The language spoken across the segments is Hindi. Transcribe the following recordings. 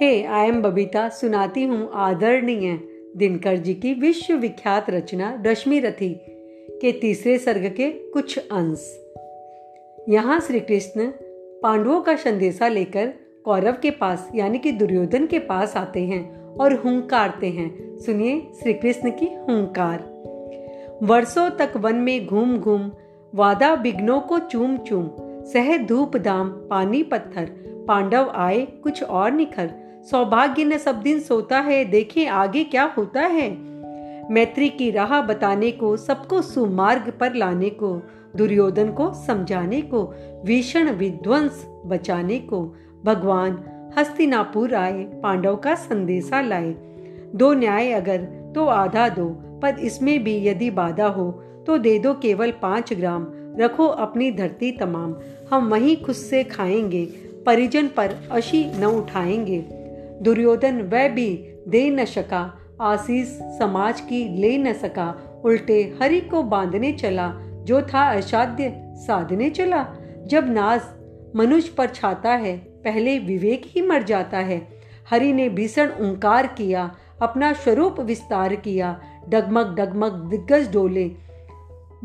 हे आई एम बबीता सुनाती हूँ आदरणीय दिनकर जी की विश्वविख्यात रचना रश्मि रथी के तीसरे सर्ग के कुछ अंश। यहाँ श्री कृष्ण पांडवों का संदेशा लेकर कौरव के पास यानी कि दुर्योधन के पास आते हैं और हुंकारते हैं। सुनिए श्री कृष्ण की हुंकार। वर्षों तक वन में घूम घूम वादा विघ्नों को चूम चूम, सह धूप धाम पानी पत्थर, पांडव आए कुछ और निखर। सौभाग्य न सब दिन सोता है, देखें आगे क्या होता है। मैत्री की राह बताने को, सबको सुमार्ग पर लाने को, दुर्योधन को समझाने को, भीषण विध्वंस बचाने को। भगवान हस्तिनापुर आए, पांडव का संदेशा लाए। दो न्याय अगर तो आधा दो, पर इसमें भी यदि बाधा हो तो दे दो केवल 5 ग्राम। रखो अपनी धरती तमाम, हम वहीं खुद से खाएंगे, परिजन पर अशी न उठाएंगे। दुर्योधन वह भी दे न सका, आशीष समाज की ले न सका। उल्टे हरि को बांधने चला, जो था असाध्य साधने चला। जब नाज मनुष्य पर छाता है, पहले विवेक ही मर जाता है। हरि ने भीषण ओंकार किया, अपना स्वरूप विस्तार किया। डगमग डगमग दिग्गज डोले,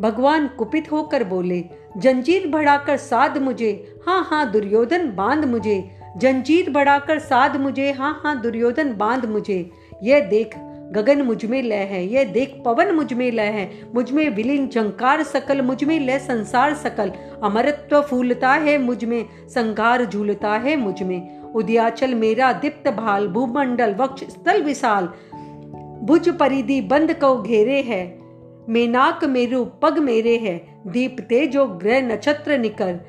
भगवान कुपित होकर बोले। जंजीर बढ़ाकर साध मुझे, हाँ हाँ दुर्योधन बांध मुझे। जंजीर बढ़ाकर साध मुझे, हाँ हाँ दुर्योधन बांध मुझे। यह देख गगन मुझ में लय है, यह देख पवन मुझ में लय है। मुझ में विलीन झंकार सकल, मुझ में लय संसार सकल। अमरत्व फूलता है मुझ में, संघार झूलता है मुझ में। उदयाचल मेरा दीप्त भाल, भूमंडल वक्ष स्थल विशाल। भुज परिधि बंद को घेरे है, मेनाक मेरु पग मेरे है। दीप तेजो ग्रह नक्षत्र निकर,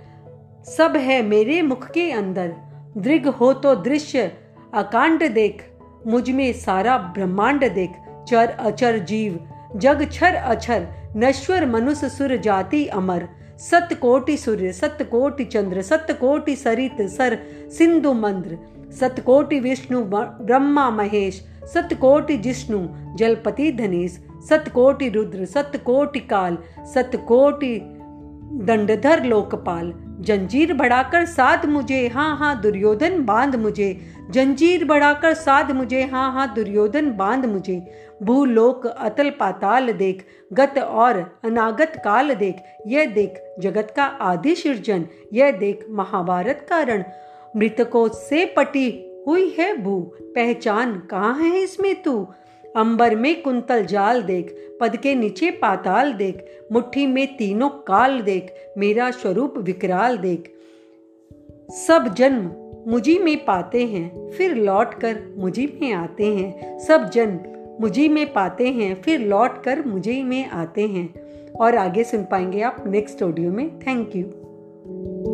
सब है मेरे मुख के अंदर। दृग हो तो दृश्य अकांड देख, मुझ में सारा ब्रह्मांड देख। चर अचर जीव जग छर अछर, नश्वर मनुष्य सुर जाति अमर। सतकोटि सूर्य सतकोटि चंद्र, सतकोटि सरित सर सिंधु मंद्र। सतकोटि विष्णु ब्रह्मा महेश, सतकोटि जिष्णु जलपति धनेश। सतकोटि रुद्र सतकोटि काल, सतकोटि दंडधर लोकपाल। जंजीर बढ़ाकर साध मुझे, हाँ हाँ दुर्योधन बांध मुझे। जंजीर बढ़ाकर साध मुझे, हाँ हाँ दुर्योधन बांध मुझे। भूलोक अतल पाताल देख, गत और अनागत काल देख। यह देख जगत का आदि सृजन, यह देख महाभारत कारण। मृतकों से पटी हुई है भू, पहचान कहाँ है इसमें तू। अंबर में कुंतल जाल देख, पद के नीचे पाताल देख। मुट्ठी में तीनों काल देख, मेरा स्वरूप विकराल देख। सब जन्म मुझी में पाते हैं, फिर लौटकर मुझी में आते हैं। सब जन्म मुझी में पाते हैं, फिर लौटकर मुझी में आते हैं। और आगे सुन पाएंगे आप नेक्स्ट ऑडियो में। Thank you.